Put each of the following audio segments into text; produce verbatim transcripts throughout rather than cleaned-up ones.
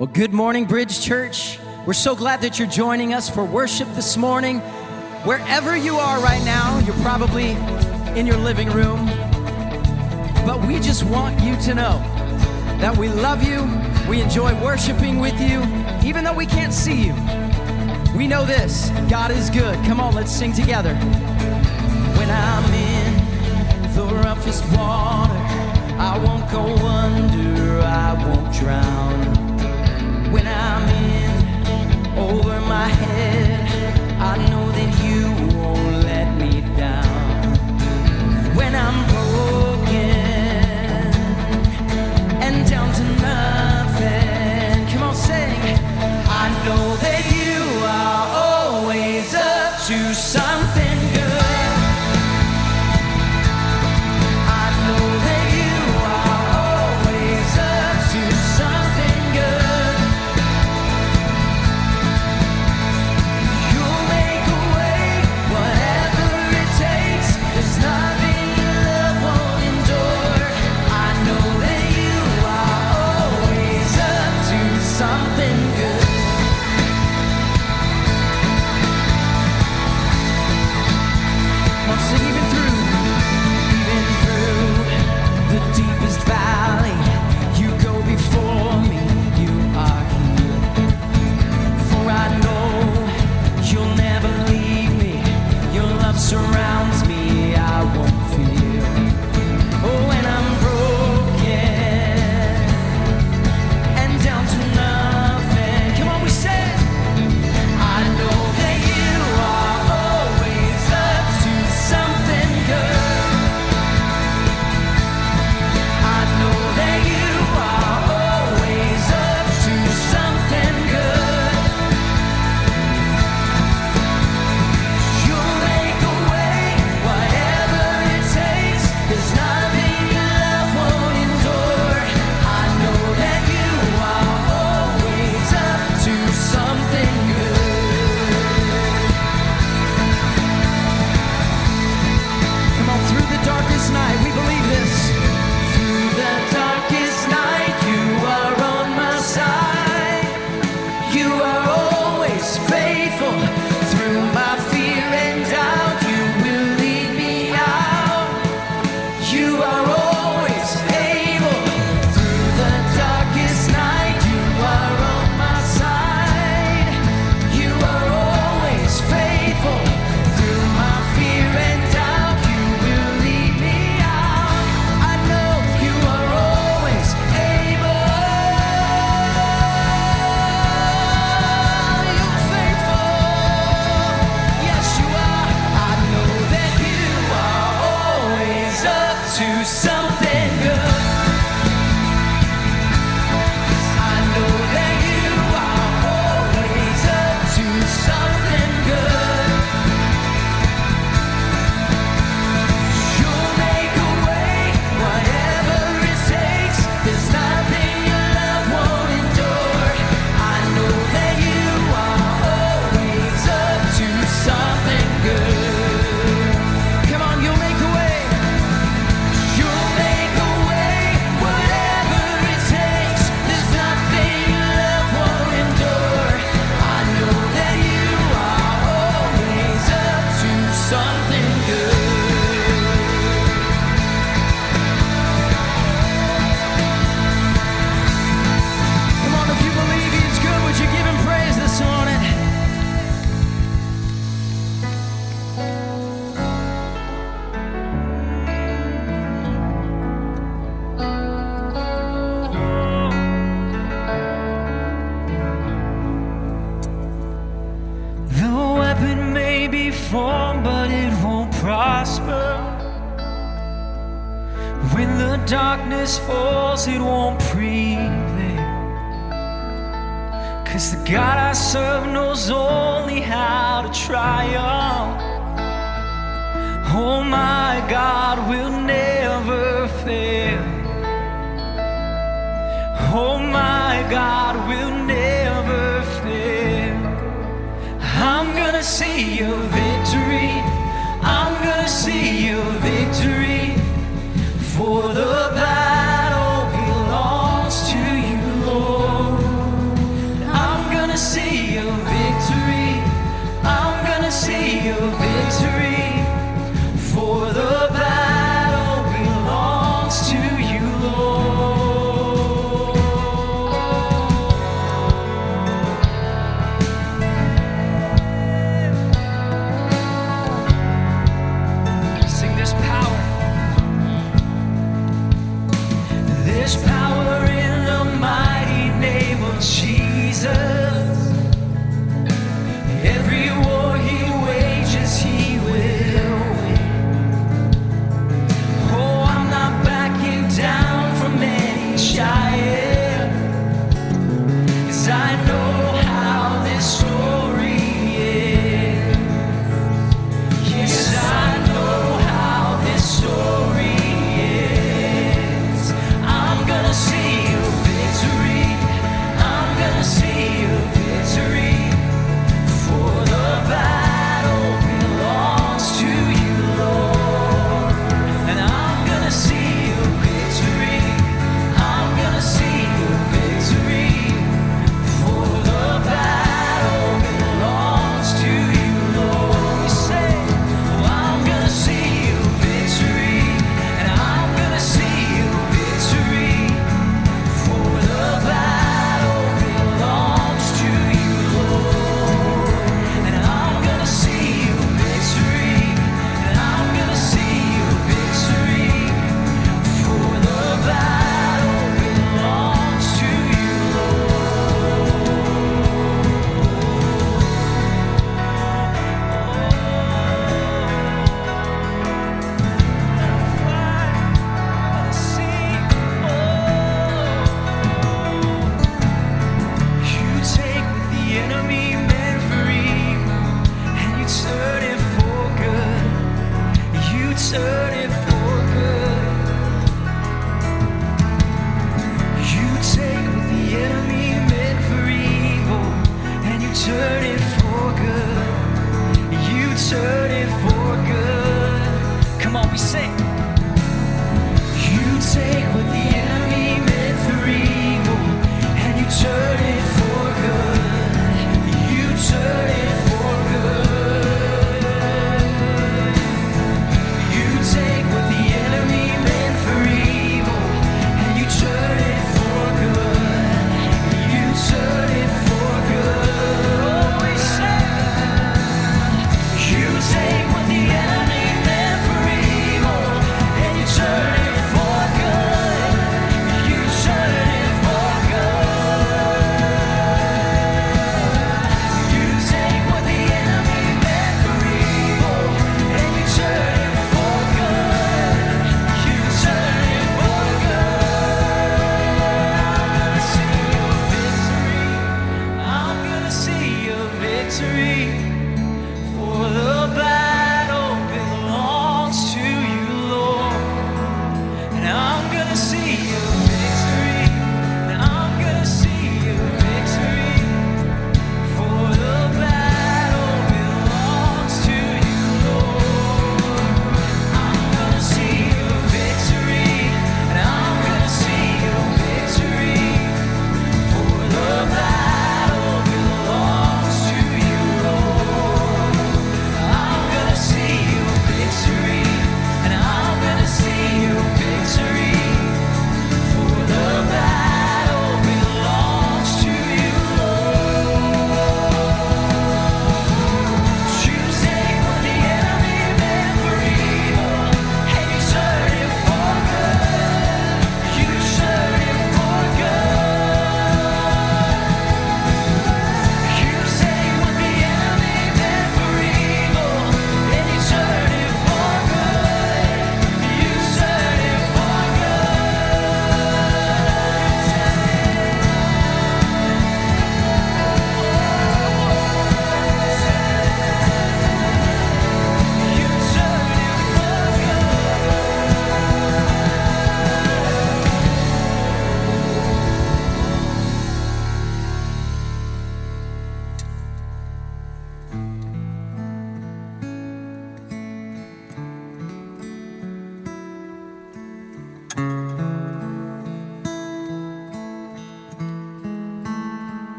Well, good morning, Bridge Church. We're so glad that you're joining us for worship this morning. Wherever you are right now, you're probably in your living room, but we just want you to know that we love you, we enjoy worshiping with you, even though we can't see you. We know this, God is good. Come on, let's sing together. When I'm in the roughest water, I won't go under, I won't drown. When I'm in over my head, I know that you won't let me down. When I'm broken and down to nothing, come on, sing. I know that you are always up to something good. For the battle belongs to you, Lord. There's power in the mighty name of Jesus. Every war he wages, he will win. Oh, I'm not backing down from any giant, 'cause I know how this story ends. Yes, I know how this story ends. I'm gonna see a victory. I'm gonna see a victory.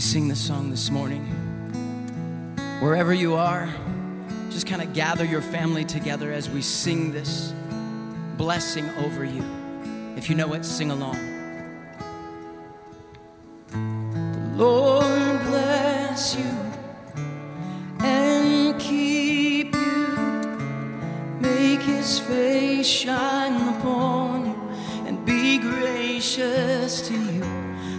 Sing this song this morning. Wherever you are, just kind of gather your family together as we sing this blessing over you. If you know it, sing along. The Lord bless you and keep you. Make his face shine upon you gracious to you.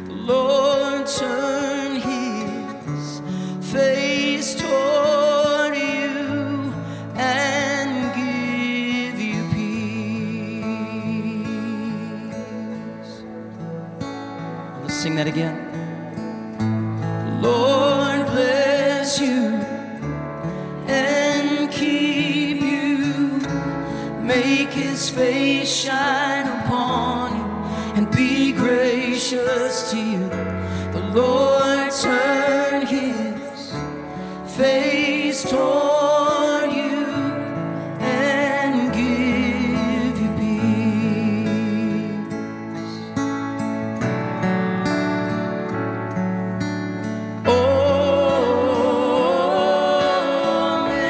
The Lord turn his face toward you and give you peace. Let's sing that again. The Lord bless you and keep you. Make his face shine upon you and be gracious to you. The Lord turn his face toward you and give you peace. Amen. Amen. Amen. Amen. Amen. Amen.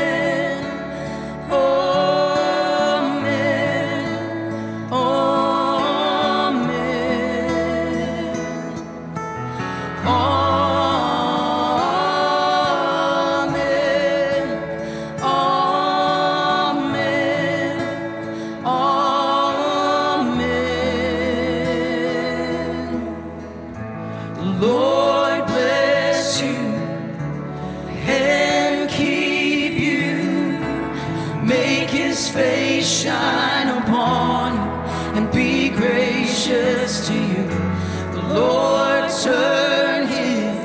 The Lord bless you and keep you. Make his face shine upon you and be gracious to you. The Lord turn his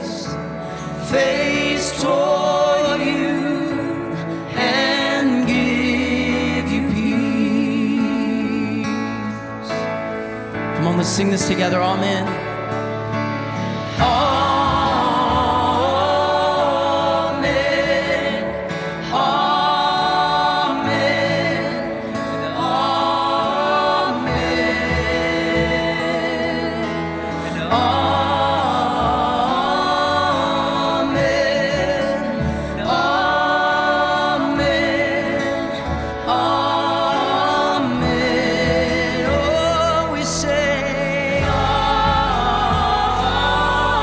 face toward you and give you peace. Come on, let's sing this together. Amen. Amen. Amen. Amen. Amen. Amen. Amen. Oh, we say Amen. Amen. Amen. Amen. Amen. Amen.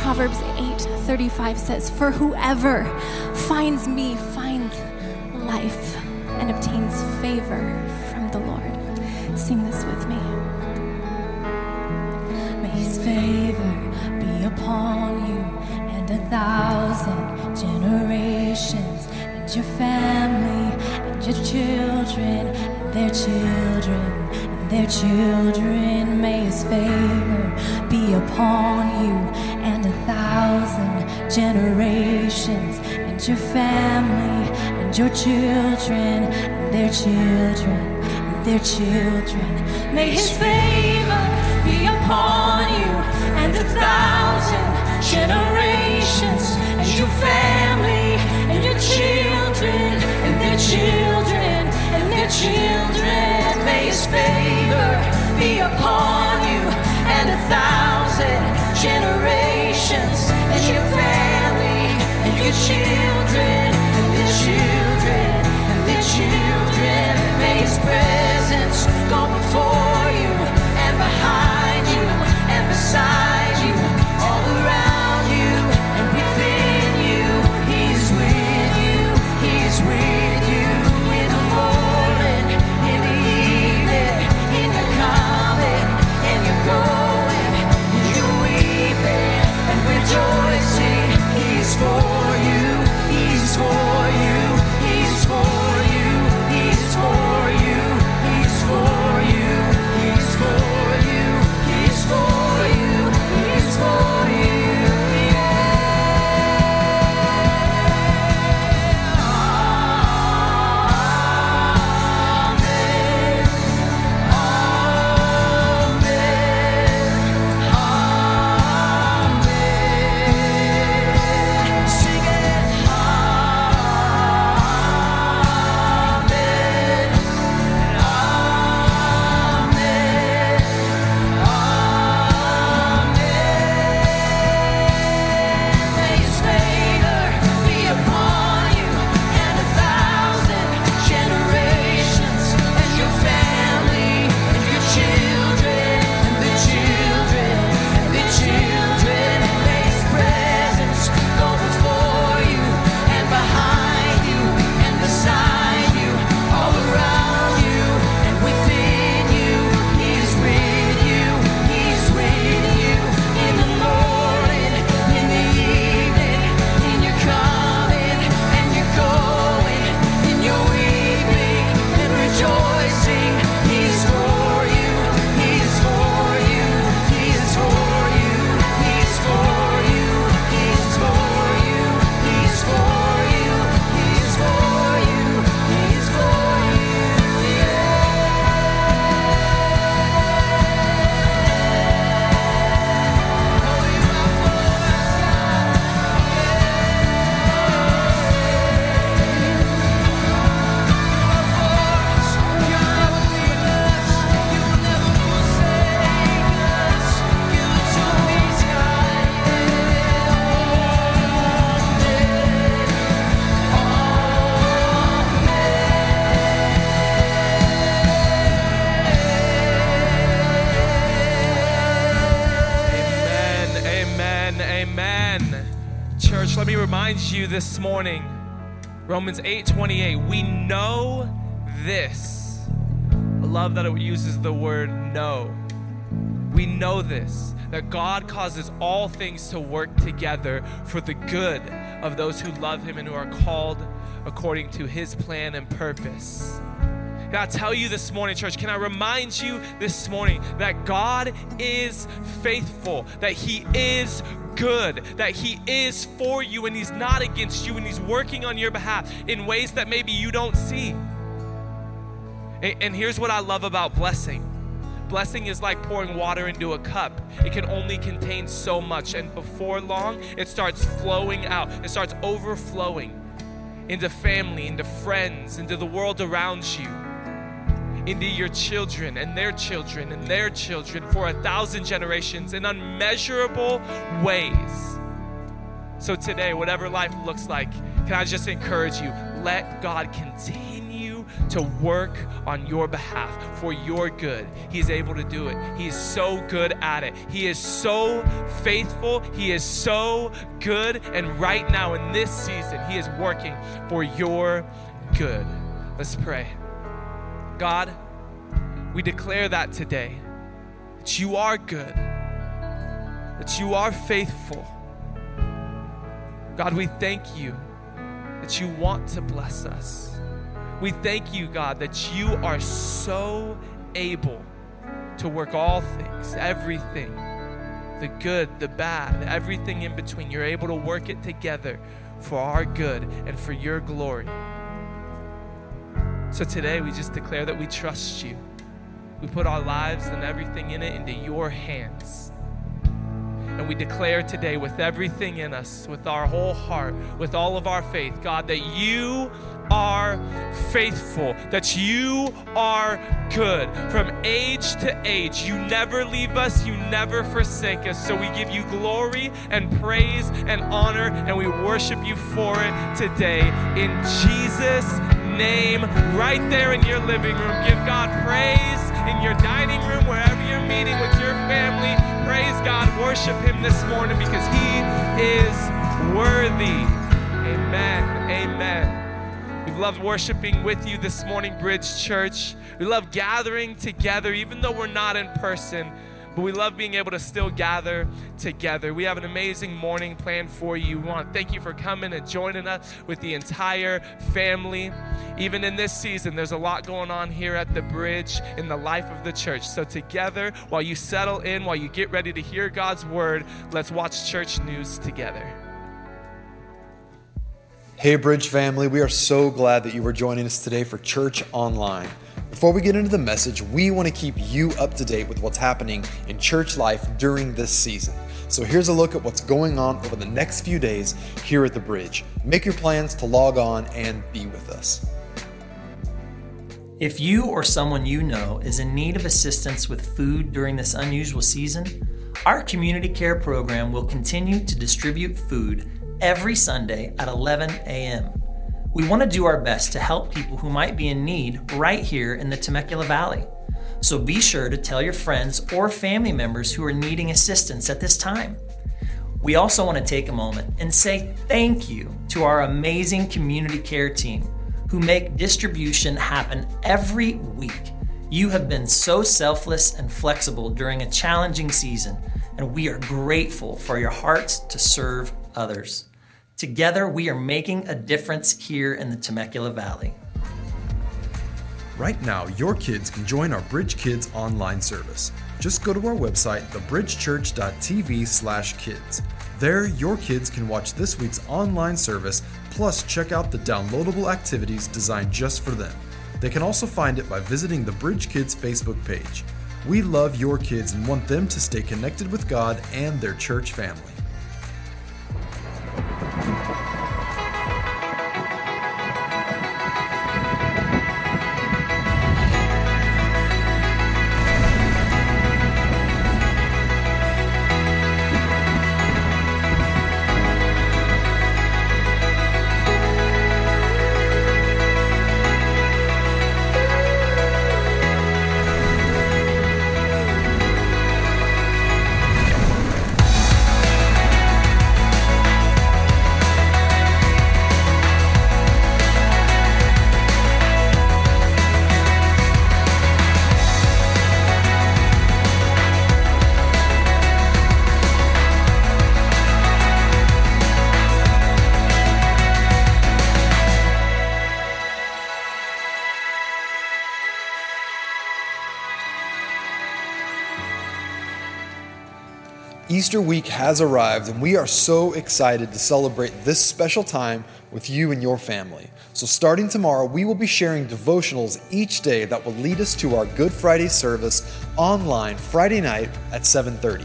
Proverbs eight thirty-five says, "For whoever finds me finds life and obtains favor from the Lord." Sing this with me. May his favor be upon you and a thousand generations and your family and your children and their children and their children. May his favor be upon you and a thousand generations and your family and your children and their children and their children. May his favor be upon you and a thousand generations and your family and your children and their children and their children. May his favor be upon you and a thousand generations and your family and your children and their children and their children. May his presence go before you and behind you and beside you, all around you and within you. He's with you, he's with you in the morning, in the evening, in the coming, in your going. Church, let me remind you this morning, Romans eight twenty-eight, we know this. I love that it uses the word know. We know this, that God causes all things to work together for the good of those who love him and who are called according to his plan and purpose. Can I tell you this morning, church, can I remind you this morning that God is faithful, that he is good, that he is for you and he's not against you and he's working on your behalf in ways that maybe you don't see. And, and here's what I love about blessing. Blessing is like pouring water into a cup. It can only contain so much, and before long, it starts flowing out. It starts overflowing into family, into friends, into the world around you, into your children and their children and their children for a thousand generations in unmeasurable ways. So today, whatever life looks like, can I just encourage you, let God continue to work on your behalf for your good. He's able to do it. He is so good at it. He is so faithful. He is so good. And right now in this season, he is working for your good. Let's pray. God, we declare that today, that you are good, that you are faithful. God, we thank you that you want to bless us. We thank you, God, that you are so able to work all things, everything, the good, the bad, everything in between. You're able to work it together for our good and for your glory. So today we just declare that we trust you. We put our lives and everything in it into your hands. And we declare today with everything in us, with our whole heart, with all of our faith, God, that you are faithful, that you are good. From age to age, you never leave us, you never forsake us. So we give you glory and praise and honor, and we worship you for it today. In Jesus' name, right there in your living room, give God praise. In your dining room, wherever you're meeting with your family, praise God, worship him this morning because he is worthy. Amen. Amen. We've loved worshiping with you this morning, Bridge Church. We love gathering together, even though we're not in person, but we love being able to still gather together. We have an amazing morning planned for you. We want to thank you for coming and joining us with the entire family. Even in this season, there's a lot going on here at the Bridge in the life of the church. So together, while you settle in, while you get ready to hear God's word, let's watch church news together. Hey, Bridge family, we are so glad that you were joining us today for Church Online. Before we get into the message, we want to keep you up to date with what's happening in church life during this season. So here's a look at what's going on over the next few days here at the Bridge. Make your plans to log on and be with us. If you or someone you know is in need of assistance with food during this unusual season, our community care program will continue to distribute food every Sunday at eleven a.m. We want to do our best to help people who might be in need right here in the Temecula Valley. So be sure to tell your friends or family members who are needing assistance at this time. We also want to take a moment and say thank you to our amazing community care team who make distribution happen every week. You have been so selfless and flexible during a challenging season, and we are grateful for your hearts to serve others. Together, we are making a difference here in the Temecula Valley. Right now, your kids can join our Bridge Kids online service. Just go to our website, thebridgechurch dot t v slash kids. There, your kids can watch this week's online service, plus check out the downloadable activities designed just for them. They can also find it by visiting the Bridge Kids Facebook page. We love your kids and want them to stay connected with God and their church family. Easter week has arrived, and we are so excited to celebrate this special time with you and your family. So starting tomorrow, we will be sharing devotionals each day that will lead us to our Good Friday service online Friday night at seven thirty.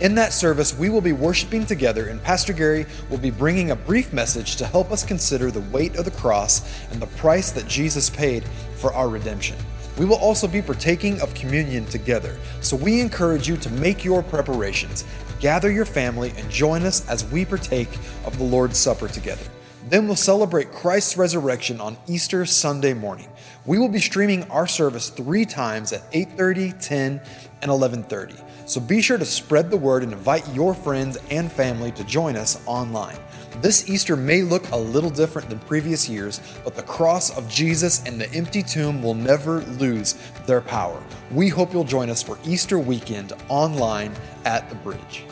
In that service, we will be worshiping together, and Pastor Gary will be bringing a brief message to help us consider the weight of the cross and the price that Jesus paid for our redemption. We will also be partaking of communion together, so we encourage you to make your preparations, gather your family, and join us as we partake of the Lord's Supper together. Then we'll celebrate Christ's resurrection on Easter Sunday morning. We will be streaming our service three times at eight thirty, ten, and eleven thirty. So be sure to spread the word and invite your friends and family to join us online. This Easter may look a little different than previous years, but the cross of Jesus and the empty tomb will never lose their power. We hope you'll join us for Easter weekend online at the Bridge.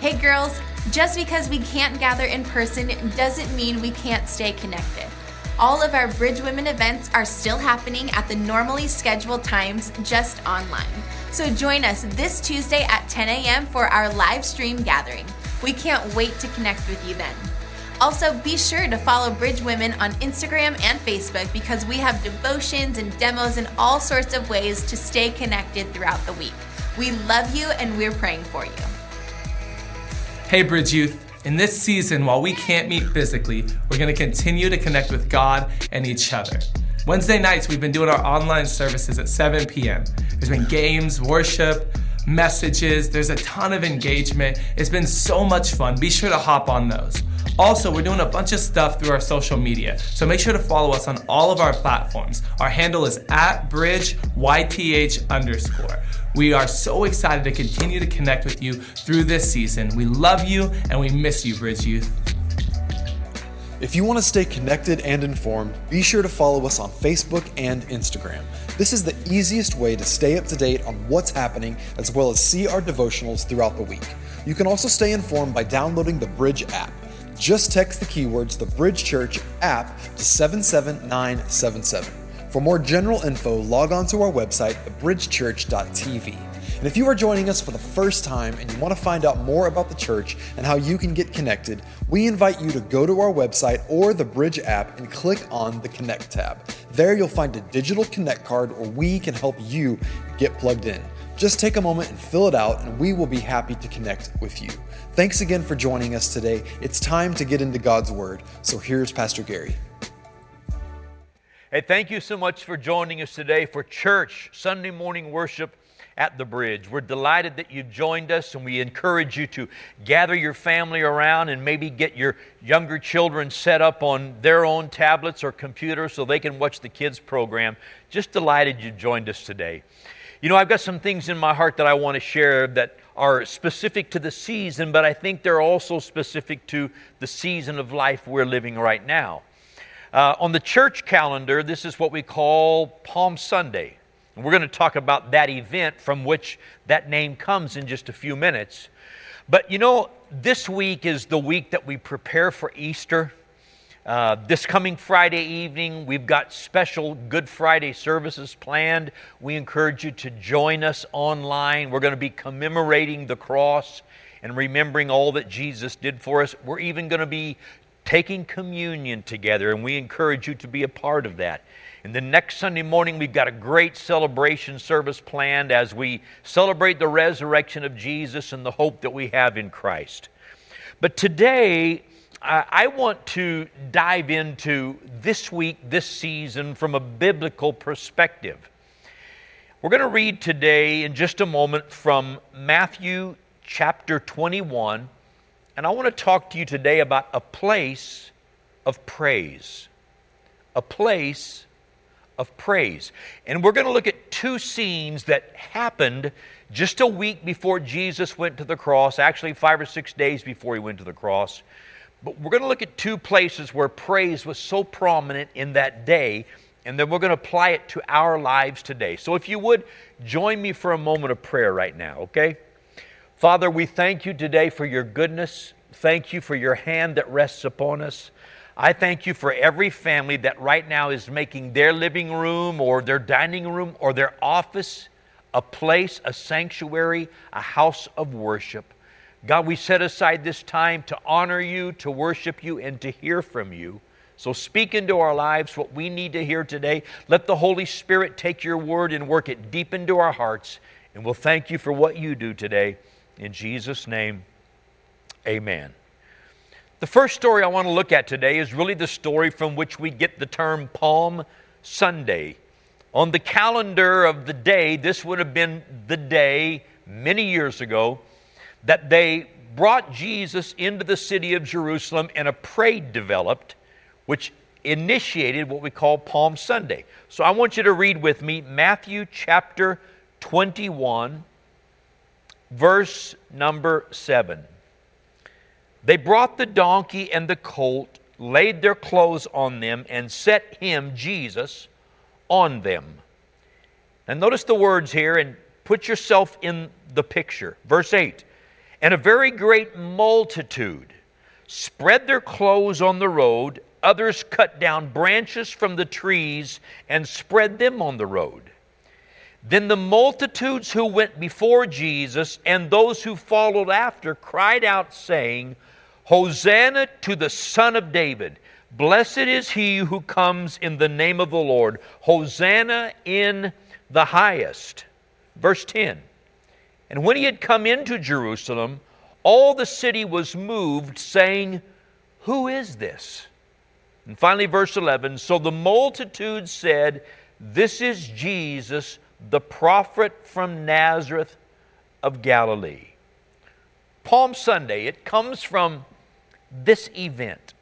Hey girls, just because we can't gather in person doesn't mean we can't stay connected. All of our Bridge Women events are still happening at the normally scheduled times, just online. So join us this Tuesday at ten a.m. for our live stream gathering. We can't wait to connect with you then. Also, be sure to follow Bridge Women on Instagram and Facebook because we have devotions and demos and all sorts of ways to stay connected throughout the week. We love you and we're praying for you. Hey Bridge Youth, in this season, while we can't meet physically, we're gonna continue to connect with God and each other. Wednesday nights, we've been doing our online services at seven p.m. There's been games, worship, messages, there's a ton of engagement. It's been so much fun. Be sure to hop on those. Also, we're doing a bunch of stuff through our social media, so make sure to follow us on all of our platforms. Our handle is at BridgeYTH underscore. We are so excited to continue to connect with you through this season. We love you and we miss you, Bridge Youth. If you want to stay connected and informed, be sure to follow us on Facebook and Instagram. This is the easiest way to stay up to date on what's happening as well as see our devotionals throughout the week. You can also stay informed by downloading the Bridge app. Just text the keywords, the Bridge Church app, to seven seven nine seven seven. For more general info, log on to our website, the bridge church dot t v. And if you are joining us for the first time and you want to find out more about the church and how you can get connected, we invite you to go to our website or the Bridge app and click on the Connect tab. There you'll find a digital Connect card where we can help you get plugged in. Just take a moment and fill it out, and we will be happy to connect with you. Thanks again for joining us today. It's time to get into God's Word. So here's Pastor Gary. Hey, thank you so much for joining us today for church, Sunday morning worship at the Bridge. We're delighted that you've joined us, and we encourage you to gather your family around and maybe get your younger children set up on their own tablets or computers so they can watch the kids' program. Just delighted you joined us today. You know, I've got some things in my heart that I want to share that are specific to the season, but I think they're also specific to the season of life we're living right now. Uh, on the church calendar, this is what we call Palm Sunday. And we're going to talk about that event from which that name comes in just a few minutes. But you know, this week is the week that we prepare for Easter. Uh, this coming Friday evening, we've got special Good Friday services planned. We encourage you to join us online. We're going to be commemorating the cross and remembering all that Jesus did for us. We're even going to be taking communion together, and we encourage you to be a part of that. And then next Sunday morning, we've got a great celebration service planned as we celebrate the resurrection of Jesus and the hope that we have in Christ. But today, I want to dive into this week, this season, from a biblical perspective. We're going to read today in just a moment from Matthew chapter twenty-one, and I want to talk to you today about a place of praise. A place of praise. And we're going to look at two scenes that happened just a week before Jesus went to the cross, actually five or six days before he went to the cross. But we're going to look at two places where praise was so prominent in that day, and then we're going to apply it to our lives today. So if you would, join me for a moment of prayer right now, okay? Father, we thank you today for your goodness. Thank you for your hand that rests upon us. I thank you for every family that right now is making their living room or their dining room or their office a place, a sanctuary, a house of worship. God, we set aside this time to honor you, to worship you, and to hear from you. So speak into our lives what we need to hear today. Let the Holy Spirit take your word and work it deep into our hearts. And we'll thank you for what you do today. In Jesus' name, amen. The first story I want to look at today is really the story from which we get the term Palm Sunday. On the calendar of the day, this would have been the day many years ago that they brought Jesus into the city of Jerusalem and a parade developed, which initiated what we call Palm Sunday. So I want you to read with me Matthew chapter twenty-one, verse number seven. They brought the donkey and the colt, laid their clothes on them, and set him, Jesus, on them. And notice the words here, and put yourself in the picture. Verse eight, and a very great multitude spread their clothes on the road. Others cut down branches from the trees and spread them on the road. Then the multitudes who went before Jesus and those who followed after cried out, saying, Hosanna to the Son of David. Blessed is he who comes in the name of the Lord. Hosanna in the highest. Verse ten, and when he had come into Jerusalem, all the city was moved, saying, Who is this? And finally, verse eleven, so the multitude said, This is Jesus, the prophet from Nazareth of Galilee. Palm Sunday, it comes from this event.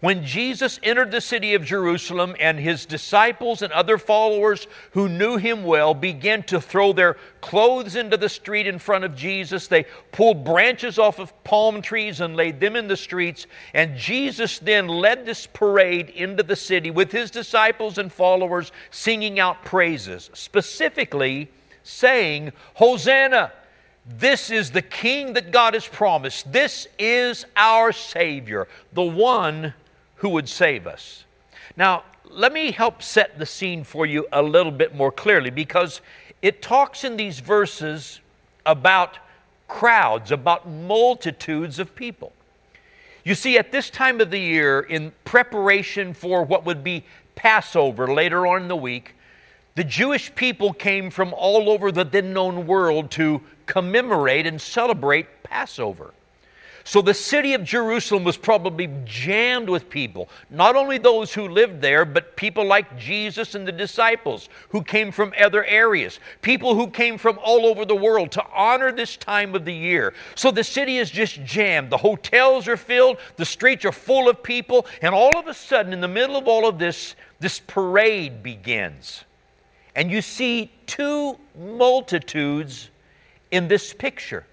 When Jesus entered the city of Jerusalem and his disciples and other followers who knew him well began to throw their clothes into the street in front of Jesus. They pulled branches off of palm trees and laid them in the streets. And Jesus then led this parade into the city with his disciples and followers singing out praises, specifically saying, Hosanna! This is the King that God has promised. This is our Savior, the one who would save us. Now, let me help set the scene for you a little bit more clearly, because it talks in these verses about crowds, about multitudes of people. You see, at this time of the year, in preparation for what would be Passover later on in the week, the Jewish people came from all over the then-known world to commemorate and celebrate Passover. So the city of Jerusalem was probably jammed with people, not only those who lived there, but people like Jesus and the disciples who came from other areas, people who came from all over the world to honor this time of the year. So the city is just jammed. The hotels are filled, the streets are full of people, and all of a sudden, in the middle of all of this, this parade begins. And you see two multitudes in this picture.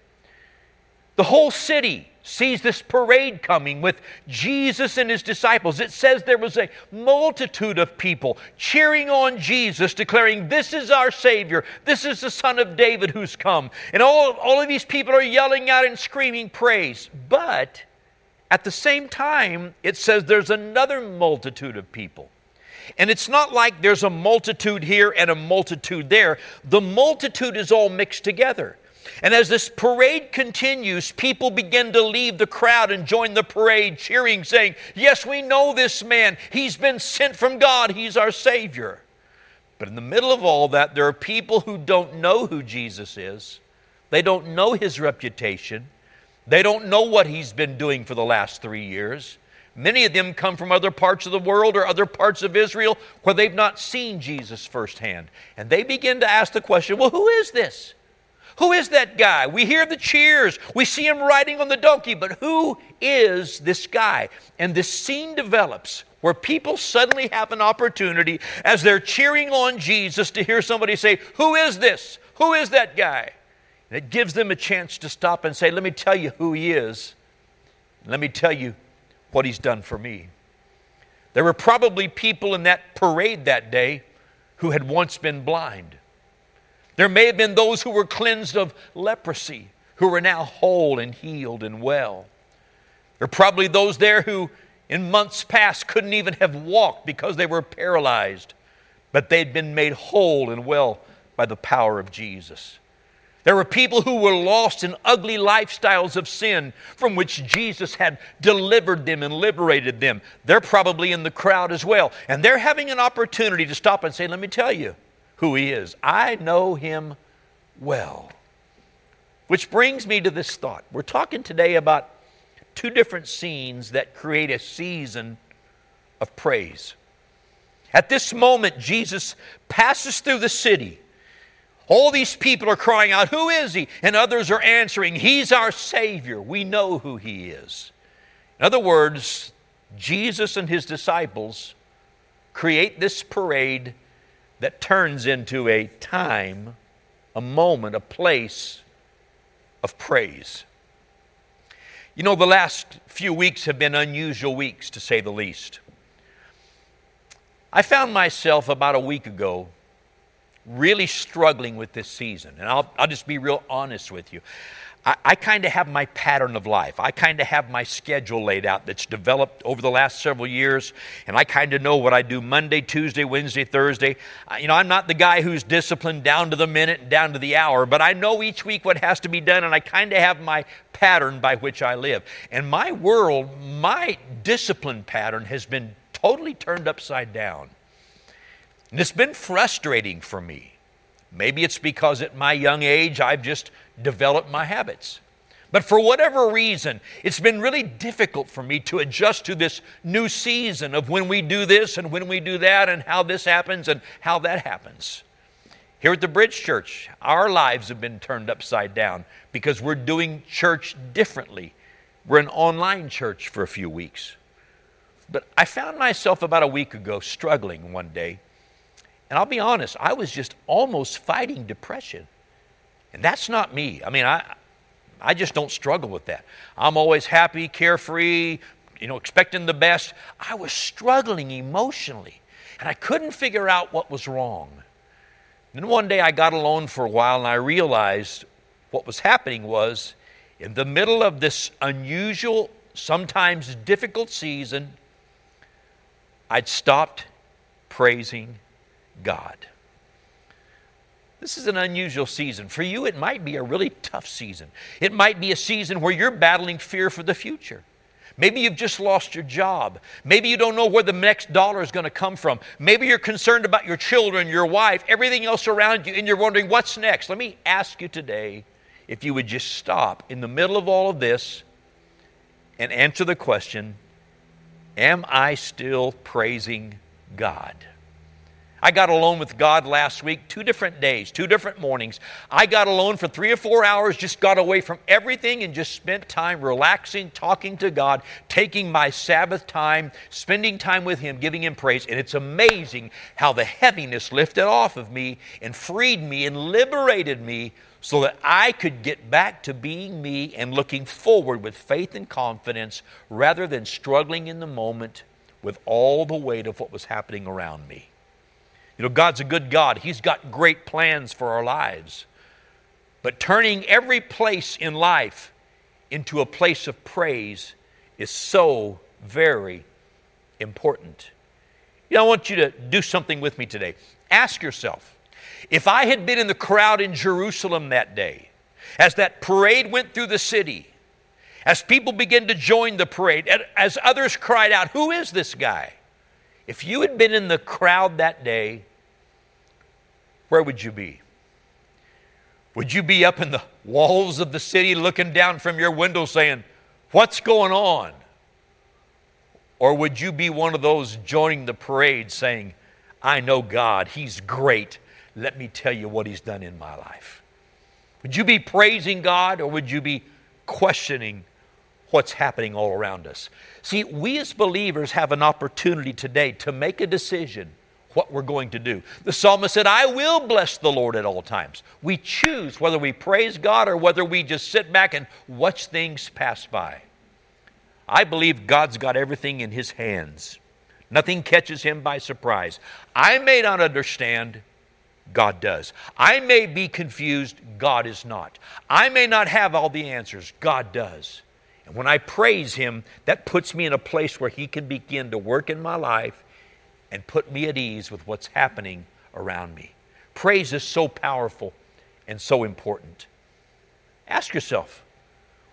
The whole city sees this parade coming with Jesus and his disciples. It says there was a multitude of people cheering on Jesus, declaring, this is our Savior. This is the Son of David who's come. And all, all of these people are yelling out and screaming praise. But at the same time, it says there's another multitude of people. And it's not like there's a multitude here and a multitude there. The multitude is all mixed together. And as this parade continues, people begin to leave the crowd and join the parade, cheering, saying, yes, we know this man. He's been sent from God. He's our Savior. But in the middle of all that, there are people who don't know who Jesus is. They don't know his reputation. They don't know what he's been doing for the last three years. Many of them come from other parts of the world or other parts of Israel where they've not seen Jesus firsthand. And they begin to ask the question, well, who is this? Who is that guy? We hear the cheers. We see him riding on the donkey. But who is this guy? And this scene develops where people suddenly have an opportunity as they're cheering on Jesus to hear somebody say, who is this? Who is that guy? And it gives them a chance to stop and say, let me tell you who he is. Let me tell you what he's done for me. There were probably people in that parade that day who had once been blind. There may have been those who were cleansed of leprosy, who were now whole and healed and well. There are probably those there who in months past couldn't even have walked because they were paralyzed, but they'd been made whole and well by the power of Jesus. There were people who were lost in ugly lifestyles of sin from which Jesus had delivered them and liberated them. They're probably in the crowd as well. And they're having an opportunity to stop and say, let me tell you who he is. I know him well. Which brings me to this thought. We're talking today about two different scenes that create a season of praise. At this moment, Jesus passes through the city. All these people are crying out, who is he? And others are answering, he's our Savior. We know who he is. In other words, Jesus and his disciples create this parade that turns into a time, a moment, a place of praise. You know, the last few weeks have been unusual weeks, to say the least. I found myself about a week ago really struggling with this season. And I'll, I'll just be real honest with you. I, I kind of have my pattern of life. I kind of have my schedule laid out that's developed over the last several years. And I kind of know what I do Monday, Tuesday, Wednesday, Thursday. I, you know, I'm not the guy who's disciplined down to the minute and down to the hour, but I know each week what has to be done, and I kind of have my pattern by which I live. And my world, my discipline pattern has been totally turned upside down. And it's been frustrating for me. Maybe it's because at my young age, I've just developed my habits. But for whatever reason, it's been really difficult for me to adjust to this new season of when we do this and when we do that and how this happens and how that happens. Here at the Bridge Church, our lives have been turned upside down because we're doing church differently. We're an online church for a few weeks. But I found myself about a week ago struggling one day. And I'll be honest, I was just almost fighting depression. And that's not me. I mean, I I just don't struggle with that. I'm always happy, carefree, you know, expecting the best. I was struggling emotionally, and I couldn't figure out what was wrong. Then one day I got alone for a while, and I realized what was happening was in the middle of this unusual, sometimes difficult season, I'd stopped praising God. This is an unusual season. For you, it might be a really tough season. It might be a season where you're battling fear for the future. Maybe you've just lost your job. Maybe you don't know where the next dollar is going to come from. Maybe you're concerned about your children, your wife, everything else around you, and you're wondering what's next. Let me ask you today if you would just stop in the middle of all of this and answer the question, am I still praising God? I got alone with God last week, two different days, two different mornings. I got alone for three or four hours, just got away from everything and just spent time relaxing, talking to God, taking my Sabbath time, spending time with Him, giving Him praise. And it's amazing how the heaviness lifted off of me and freed me and liberated me so that I could get back to being me and looking forward with faith and confidence rather than struggling in the moment with all the weight of what was happening around me. You know, God's a good God. He's got great plans for our lives. But turning every place in life into a place of praise is so very important. You know, I want you to do something with me today. Ask yourself, if I had been in the crowd in Jerusalem that day, as that parade went through the city, as people began to join the parade, as others cried out, who is this guy? If you had been in the crowd that day, where would you be? Would you be up in the walls of the city looking down from your window saying, what's going on? Or would you be one of those joining the parade saying, I know God, He's great. Let me tell you what He's done in my life. Would you be praising God or would you be questioning what's happening all around us? See, we as believers have an opportunity today to make a decision what we're going to do. The psalmist said, I will bless the Lord at all times. We choose whether we praise God or whether we just sit back and watch things pass by. I believe God's got everything in His hands. Nothing catches Him by surprise. I may not understand, God does. I may be confused, God is not. I may not have all the answers, God does. And when I praise Him, that puts me in a place where He can begin to work in my life and put me at ease with what's happening around me. Praise is so powerful and so important. Ask yourself,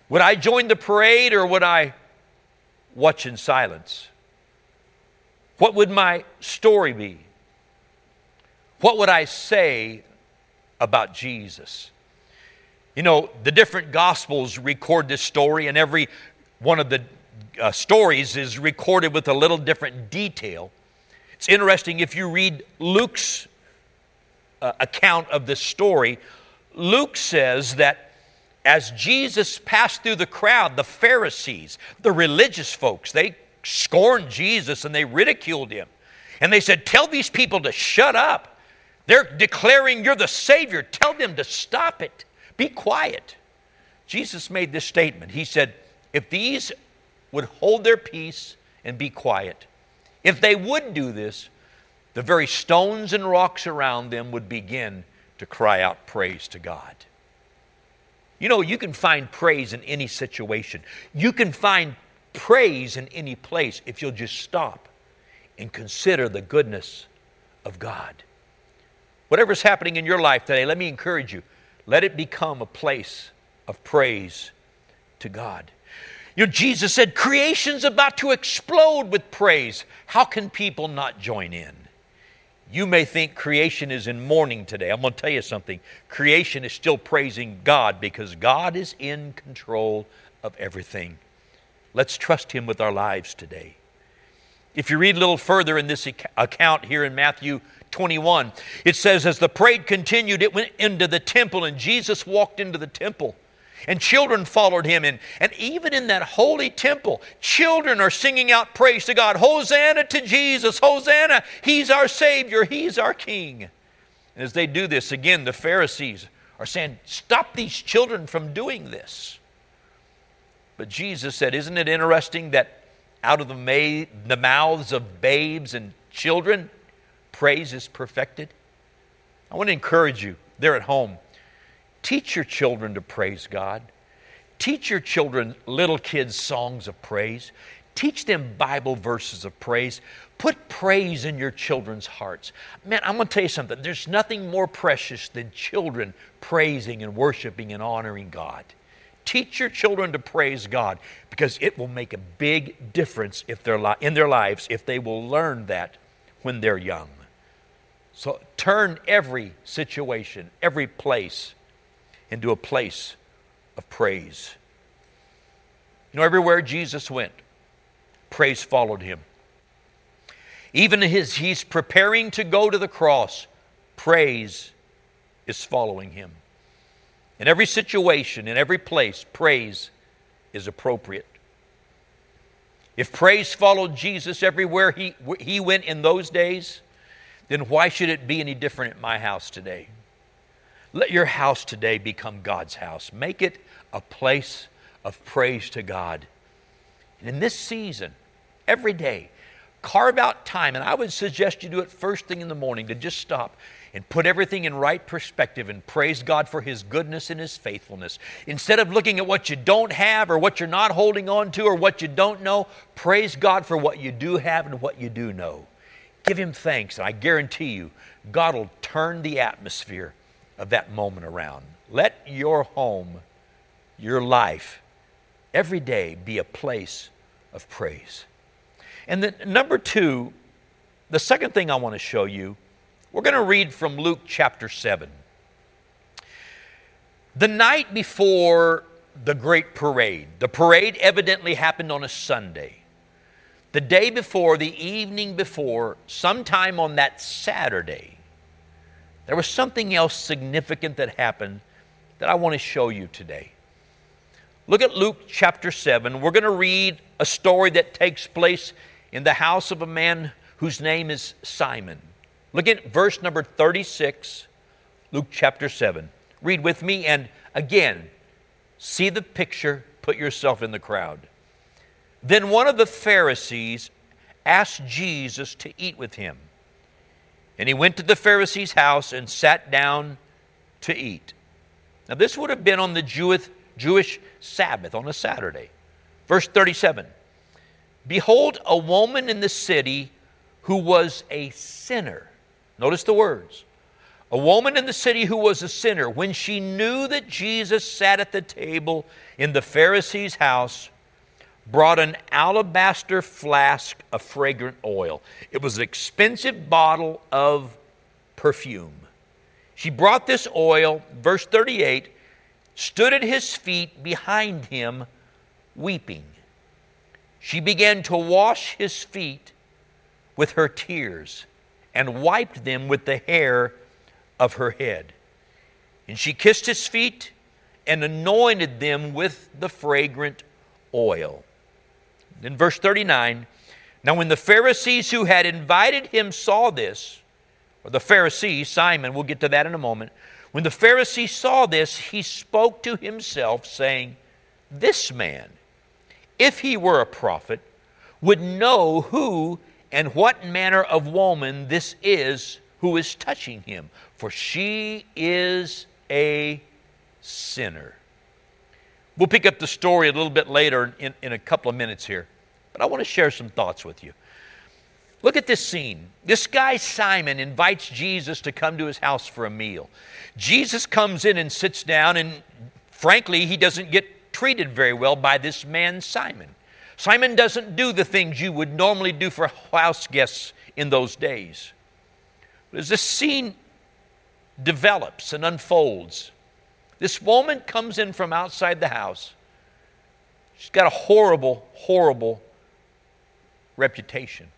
would I join the parade or would I watch in silence? What would my story be? What would I say about Jesus? You know, the different Gospels record this story, and every one of the uh, stories is recorded with a little different detail. It's interesting, if you read Luke's uh, account of this story, Luke says that as Jesus passed through the crowd, the Pharisees, the religious folks, they scorned Jesus and they ridiculed him. And they said, tell these people to shut up. They're declaring you're the Savior. Tell them to stop it. Be quiet. Jesus made this statement. He said, if these would hold their peace and be quiet, if they would do this, the very stones and rocks around them would begin to cry out praise to God. You know, you can find praise in any situation. You can find praise in any place if you'll just stop and consider the goodness of God. Whatever's happening in your life today, let me encourage you. Let it become a place of praise to God. You know, Jesus said, creation's about to explode with praise. How can people not join in? You may think creation is in mourning today. I'm going to tell you something. Creation is still praising God because God is in control of everything. Let's trust Him with our lives today. If you read a little further in this account here in Matthew twenty-one, it says, as the parade continued, it went into the temple, and Jesus walked into the temple, and children followed him. And, and even in that holy temple, children are singing out praise to God. Hosanna to Jesus. Hosanna. He's our Savior. He's our King. And as they do this, again, the Pharisees are saying, stop these children from doing this. But Jesus said, isn't it interesting that out of the, ma- the mouths of babes and children, praise is perfected? I want to encourage you there at home. Teach your children to praise God. Teach your children, little kids, songs of praise. Teach them Bible verses of praise. Put praise in your children's hearts. Man, I'm going to tell you something. There's nothing more precious than children praising and worshiping and honoring God. Teach your children to praise God because it will make a big difference if they're li- in their lives if they will learn that when they're young. So turn every situation, every place into a place of praise. You know, everywhere Jesus went, praise followed him. Even as he's preparing to go to the cross, praise is following him. In every situation, in every place, praise is appropriate. If praise followed Jesus everywhere he, he went in those days, then why should it be any different at my house today? Let your house today become God's house. Make it a place of praise to God. And in this season, every day, carve out time, and I would suggest you do it first thing in the morning, to just stop and put everything in right perspective and praise God for His goodness and His faithfulness. Instead of looking at what you don't have or what you're not holding on to or what you don't know, praise God for what you do have and what you do know. Give Him thanks, and I guarantee you, God will turn the atmosphere of that moment around. Let your home, your life, every day be a place of praise. And then number two, the second thing I want to show you, we're going to read from Luke chapter seven. The night before the great parade, the parade evidently happened on a Sunday. The day before, the evening before, sometime on that Saturday, there was something else significant that happened that I want to show you today. Look at Luke chapter seven. We're going to read a story that takes place in the house of a man whose name is Simon. Look at verse number thirty-six, Luke chapter seven. Read with me, and again, see the picture, put yourself in the crowd. Then one of the Pharisees asked Jesus to eat with him. And he went to the Pharisee's house and sat down to eat. Now this would have been on the Jewish, Jewish Sabbath, on a Saturday. Verse thirty-seven, behold, a woman in the city who was a sinner. Notice the words. A woman in the city who was a sinner, when she knew that Jesus sat at the table in the Pharisee's house, brought an alabaster flask of fragrant oil. It was an expensive bottle of perfume. She brought this oil, verse thirty-eight, stood at his feet behind him, weeping. She began to wash his feet with her tears and wiped them with the hair of her head. And she kissed his feet and anointed them with the fragrant oil. In verse thirty-nine, now when the Pharisees who had invited him saw this, or the Pharisees, Simon, we'll get to that in a moment, when the Pharisees saw this, he spoke to himself, saying, this man, if he were a prophet, would know who and what manner of woman this is who is touching him, for she is a sinner. We'll pick up the story a little bit later in, in a couple of minutes here, but I want to share some thoughts with you. Look at this scene. This guy Simon invites Jesus to come to his house for a meal. Jesus comes in and sits down, and frankly, he doesn't get treated very well by this man Simon. Simon doesn't do the things you would normally do for house guests in those days. But as this scene develops and unfolds, this woman comes in from outside the house. She's got a horrible, horrible reputation.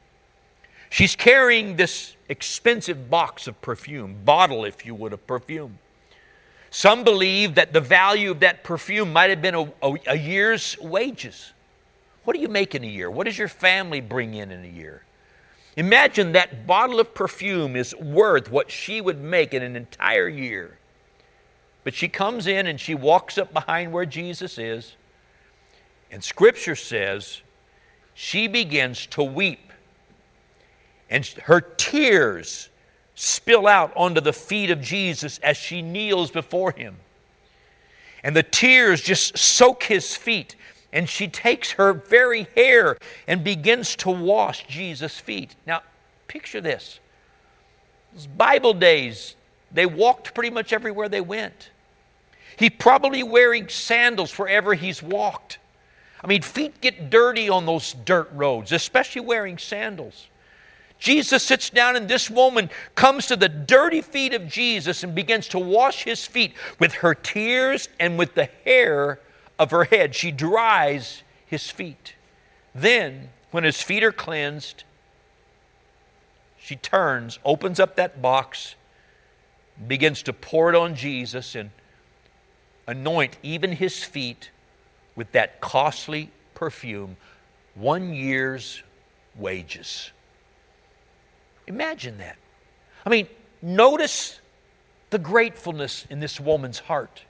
She's carrying this expensive box of perfume, bottle, if you would, of perfume. Some believe that the value of that perfume might have been a, a, a year's wages. What do you make in a year? What does your family bring in in a year? Imagine that bottle of perfume is worth what she would make in an entire year. But she comes in and she walks up behind where Jesus is, and Scripture says she begins to weep. And her tears spill out onto the feet of Jesus as she kneels before him. And the tears just soak his feet. And she takes her very hair and begins to wash Jesus' feet. Now, picture this. Those Bible days, they walked pretty much everywhere they went. He's probably wearing sandals wherever he's walked. I mean, feet get dirty on those dirt roads, especially wearing sandals. Jesus sits down, and this woman comes to the dirty feet of Jesus and begins to wash his feet with her tears and with the hair of her head. She dries his feet. Then, when his feet are cleansed, she turns, opens up that box, begins to pour it on Jesus and anoint even his feet with that costly perfume, one year's wages. Imagine that. I mean, notice the gratefulness in this woman's heart.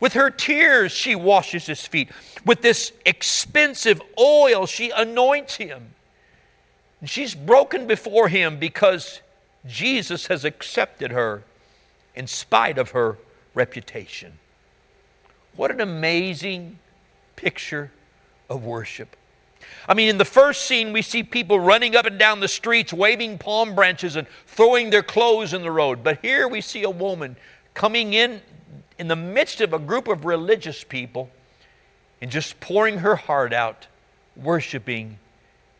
With her tears, she washes his feet. With this expensive oil, she anoints him. And she's broken before him because Jesus has accepted her in spite of her reputation. What an amazing picture of worship. I mean, in the first scene, we see people running up and down the streets, waving palm branches and throwing their clothes in the road. But here we see a woman coming in in the midst of a group of religious people and just pouring her heart out, worshiping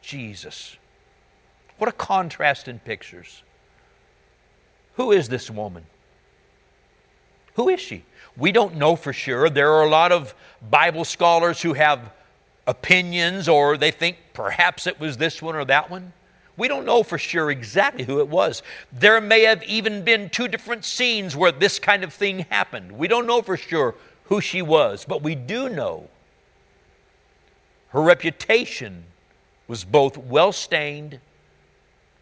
Jesus. What a contrast in pictures. Who is this woman? Who is she? We don't know for sure. There are a lot of Bible scholars who have opinions, or they think perhaps it was this one or that one. We don't know for sure exactly who it was. There may have even been two different scenes where this kind of thing happened. We don't know for sure who she was, but we do know her reputation was both well-stained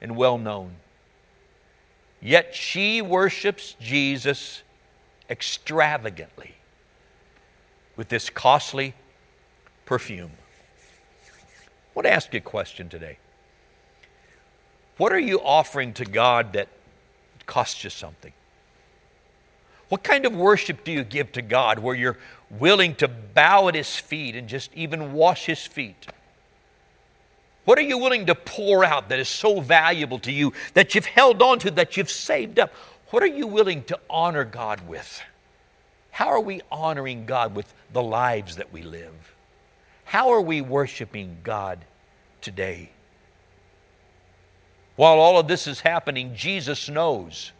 and well-known. Yet she worships Jesus extravagantly with this costly perfume. I want to ask you a question today. What are you offering to God that costs you something? What kind of worship do you give to God where you're willing to bow at his feet and just even wash his feet? What are you willing to pour out that is so valuable to you, that you've held on to, that you've saved up? What are you willing to honor God with? How are we honoring God with the lives that we live? How are we worshiping God today? While all of this is happening, Jesus knows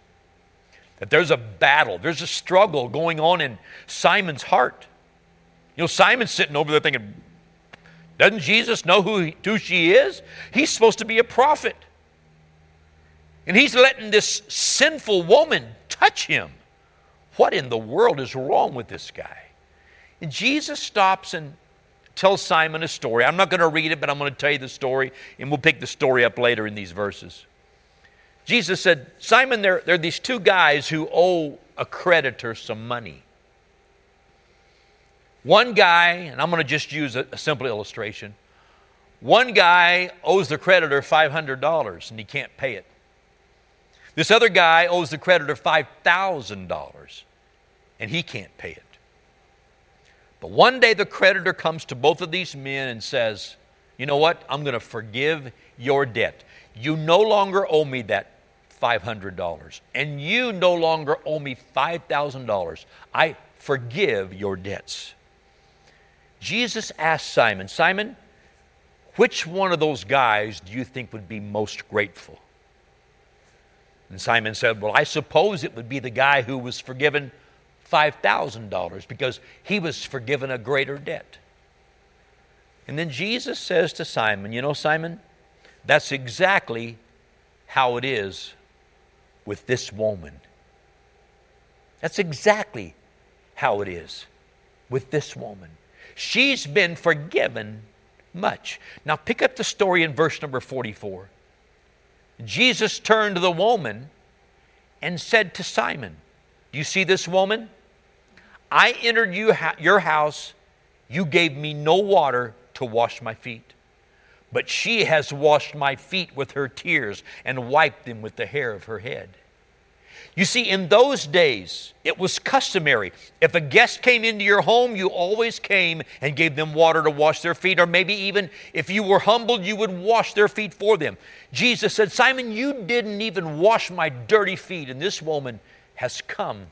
that there's a battle, there's a struggle going on in Simon's heart. You know, Simon's sitting over there thinking, doesn't Jesus know who, he, who she is? He's supposed to be a prophet. And he's letting this sinful woman touch him. What in the world is wrong with this guy? And Jesus stops and tells Simon a story. I'm not going to read it, but I'm going to tell you the story, and we'll pick the story up later in these verses. Jesus said, Simon, there, there are these two guys who owe a creditor some money. One guy, and I'm going to just use a, a simple illustration. One guy owes the creditor five hundred dollars, and he can't pay it. This other guy owes the creditor five thousand dollars, and he can't pay it. But one day the creditor comes to both of these men and says, you know what, I'm going to forgive your debt. You no longer owe me that five hundred dollars, and you no longer owe me five thousand dollars. I forgive your debts. Jesus asked Simon, Simon, which one of those guys do you think would be most grateful? And Simon said, well, I suppose it would be the guy who was forgiven five thousand dollars because he was forgiven a greater debt. And then Jesus says to Simon, you know, Simon, that's exactly how it is with this woman. That's exactly how it is with this woman. She's been forgiven much. Now pick up the story in verse number forty-four. Jesus turned to the woman and said to Simon, do you see this woman? I entered you ha- your house. You gave me no water to wash my feet. But she has washed my feet with her tears and wiped them with the hair of her head. You see, in those days, it was customary. If a guest came into your home, you always came and gave them water to wash their feet, or maybe even if you were humbled, you would wash their feet for them. Jesus said, Simon, you didn't even wash my dirty feet, and this woman has come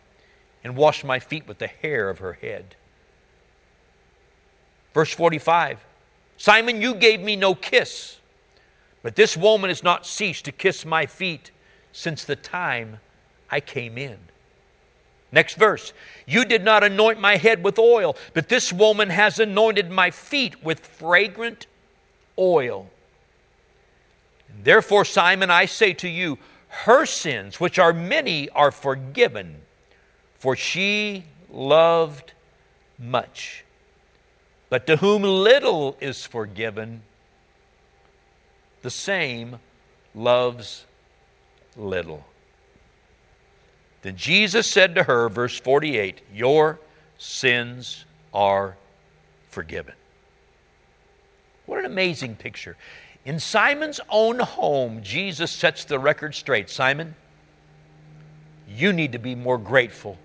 and washed my feet with the hair of her head. Verse forty-five, Simon, you gave me no kiss, but this woman has not ceased to kiss my feet since the time I came in. Next verse. You did not anoint my head with oil, but this woman has anointed my feet with fragrant oil. And therefore, Simon, I say to you, her sins, which are many, are forgiven, for she loved much. But to whom little is forgiven, the same loves little. Then Jesus said to her, verse forty-eight, your sins are forgiven. What an amazing picture. In Simon's own home, Jesus sets the record straight. Simon, you need to be more grateful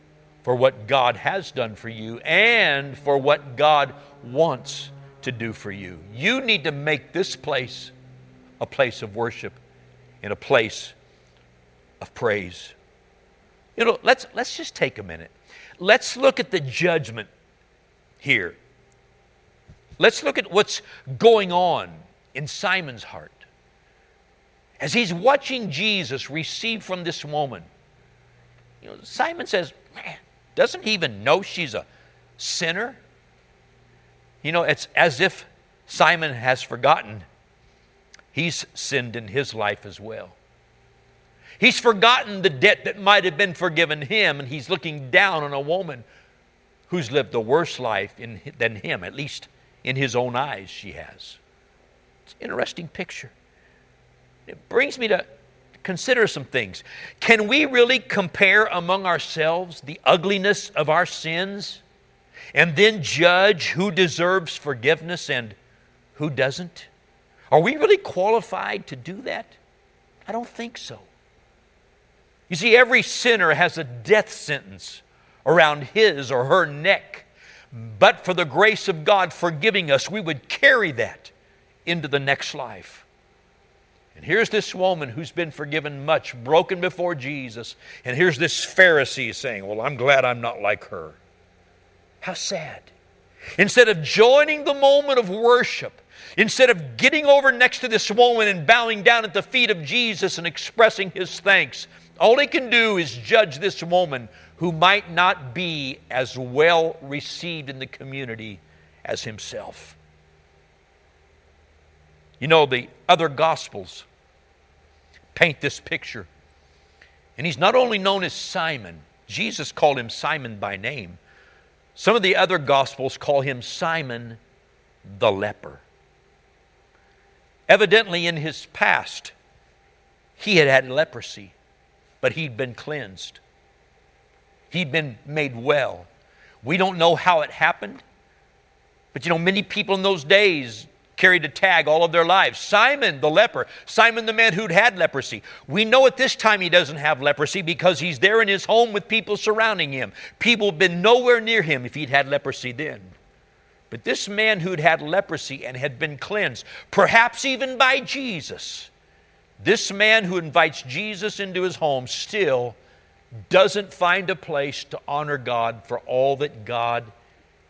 for what God has done for you and for what God wants to do for you. You need to make this place a place of worship and a place of praise. You know, let's let's just take a minute. Let's look at the judgment here. Let's look at what's going on in Simon's heart. As he's watching Jesus receive from this woman, you know, Simon says, man, doesn't he even know she's a sinner? You know, it's as if Simon has forgotten he's sinned in his life as well. He's forgotten the debt that might have been forgiven him, and he's looking down on a woman who's lived a worse life in, than him, at least in his own eyes she has. It's an interesting picture. It brings me to consider some things. Can we really compare among ourselves the ugliness of our sins and then judge who deserves forgiveness and who doesn't? Are we really qualified to do that? I don't think so. You see, every sinner has a death sentence around his or her neck. But for the grace of God forgiving us, we would carry that into the next life. And here's this woman who's been forgiven much, broken before Jesus. And here's this Pharisee saying, well, I'm glad I'm not like her. How sad. Instead of joining the moment of worship, instead of getting over next to this woman and bowing down at the feet of Jesus and expressing his thanks, all he can do is judge this woman who might not be as well received in the community as himself. You know, the other Gospels paint this picture. And he's not only known as Simon. Jesus called him Simon by name. Some of the other Gospels call him Simon the leper. Evidently in his past, he had had leprosy, but he'd been cleansed. He'd been made well. We don't know how it happened, but you know, many people in those days carried a tag all of their lives. Simon the leper, Simon the man who'd had leprosy. We know at this time he doesn't have leprosy because he's there in his home with people surrounding him. People have been nowhere near him if he'd had leprosy then. But this man who'd had leprosy and had been cleansed, perhaps even by Jesus, this man who invites Jesus into his home still doesn't find a place to honor God for all that God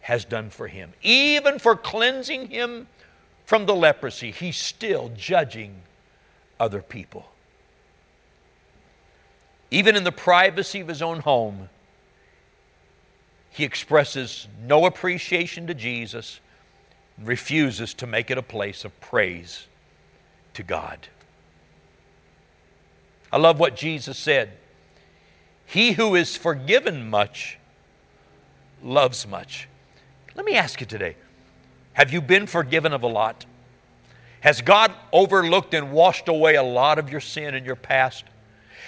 has done for him. Even for cleansing him from the leprosy, he's still judging other people. Even in the privacy of his own home, he expresses no appreciation to Jesus, refuses to make it a place of praise to God. I love what Jesus said. He who is forgiven much loves much. Let me ask you today, have you been forgiven of a lot? Has God overlooked and washed away a lot of your sin in your past?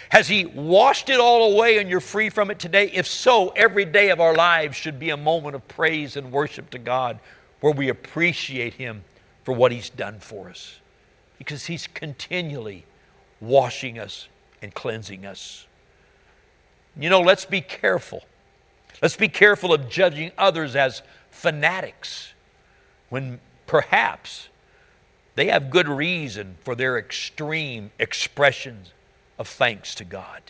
Has he washed it all away and you're free from it today? If so, every day of our lives should be a moment of praise and worship to God where we appreciate him for what he's done for us, because he's continually washing us and cleansing us. You know, let's be careful. Let's be careful of judging others as fanatics when perhaps they have good reason for their extreme expressions of thanks to God.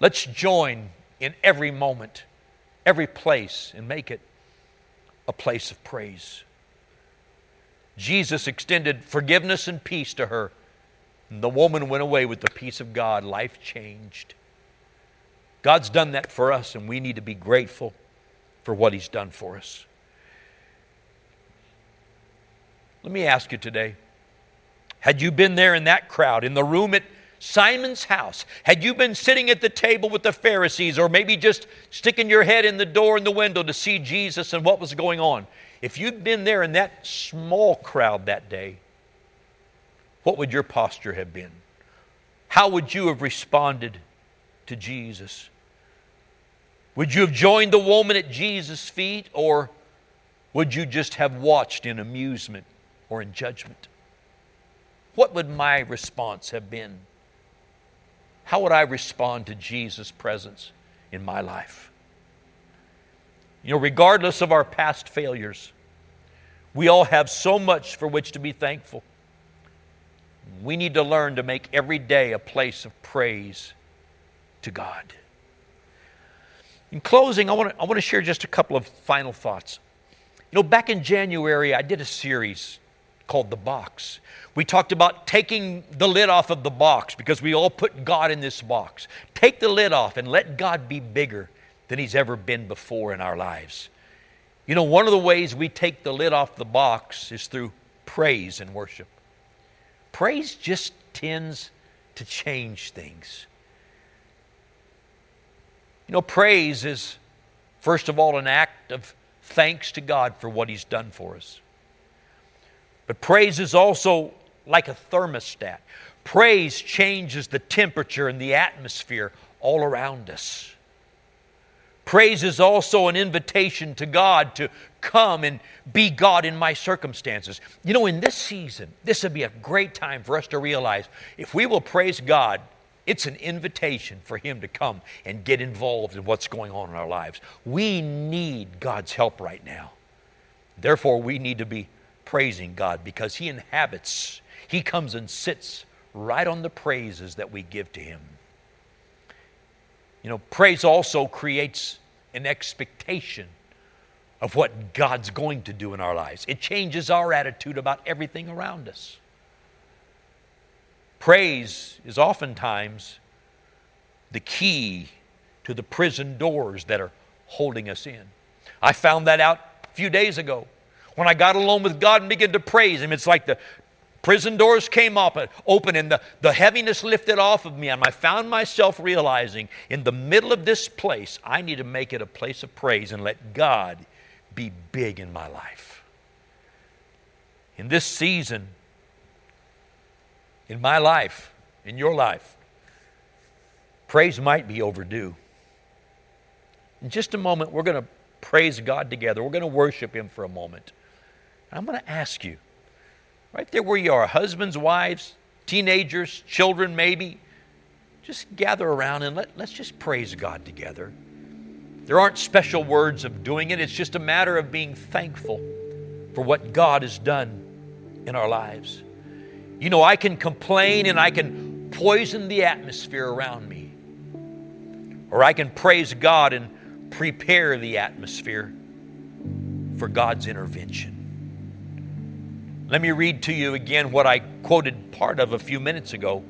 Let's join in every moment, every place, and make it a place of praise. Jesus extended forgiveness and peace to her, and the woman went away with the peace of God. Life changed. God's done that for us, and we need to be grateful for what he's done for us. Let me ask you today, had you been there in that crowd, in the room at Simon's house? Had you been sitting at the table with the Pharisees, or maybe just sticking your head in the door and the window to see Jesus and what was going on? If you'd been there in that small crowd that day, what would your posture have been? How would you have responded to Jesus? Would you have joined the woman at Jesus' feet, or would you just have watched in amusement or in judgment? What would my response have been? How would I respond to Jesus' presence in my life? You know, regardless of our past failures, we all have so much for which to be thankful. We need to learn to make every day a place of praise to God. In closing, I want to, I want to share just a couple of final thoughts. You know, back in January, I did a series called The Box. We talked about taking the lid off of the box because we all put God in this box. Take the lid off and let God be bigger than he's ever been before in our lives. You know, one of the ways we take the lid off the box is through praise and worship. Praise just tends to change things. You know, praise is, first of all, an act of thanks to God for what he's done for us. But praise is also like a thermostat. Praise changes the temperature and the atmosphere all around us. Praise is also an invitation to God to come and be God in my circumstances. You know, in this season, this would be a great time for us to realize if we will praise God, it's an invitation for him to come and get involved in what's going on in our lives. We need God's help right now. Therefore, we need to be praising God because He inhabits, He comes and sits right on the praises that we give to Him. You know, praise also creates an expectation of what God's going to do in our lives. It changes our attitude about everything around us. Praise is oftentimes the key to the prison doors that are holding us in. I found that out a few days ago when I got alone with God and began to praise Him. It's like the prison doors came up, open and the, the heaviness lifted off of me, and I found myself realizing in the middle of this place, I need to make it a place of praise and let God be big in my life. In this season, in my life, in your life, praise might be overdue. In just a moment, we're going to praise God together. We're going to worship Him for a moment. And I'm going to ask you, right there where you are, husbands, wives, teenagers, children maybe, just gather around and let, let's just praise God together. There aren't special words of doing it. It's just a matter of being thankful for what God has done in our lives. You know, I can complain and I can poison the atmosphere around me. Or I can praise God and prepare the atmosphere for God's intervention. Let me read to you again what I quoted part of a few minutes ago.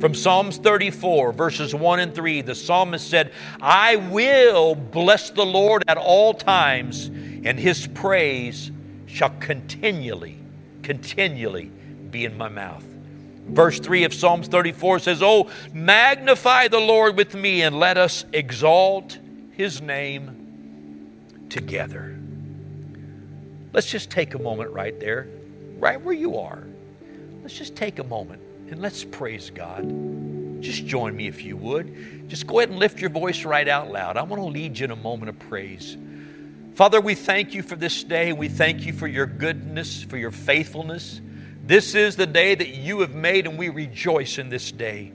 From Psalms thirty-four, verses one and three, the psalmist said, I will bless the Lord at all times, and His praise shall continually, continually be in my mouth. Verse three of Psalms thirty-four says, Oh, magnify the Lord with me, and let us exalt His name together. Let's just take a moment right there. Right where you are, let's just take a moment and let's praise God. Just join me if you would. Just go ahead and lift your voice right out loud. I want to lead you in a moment of praise. Father, we thank You for this day. We thank You for Your goodness, for Your faithfulness. This is the day that You have made, and we rejoice in this day.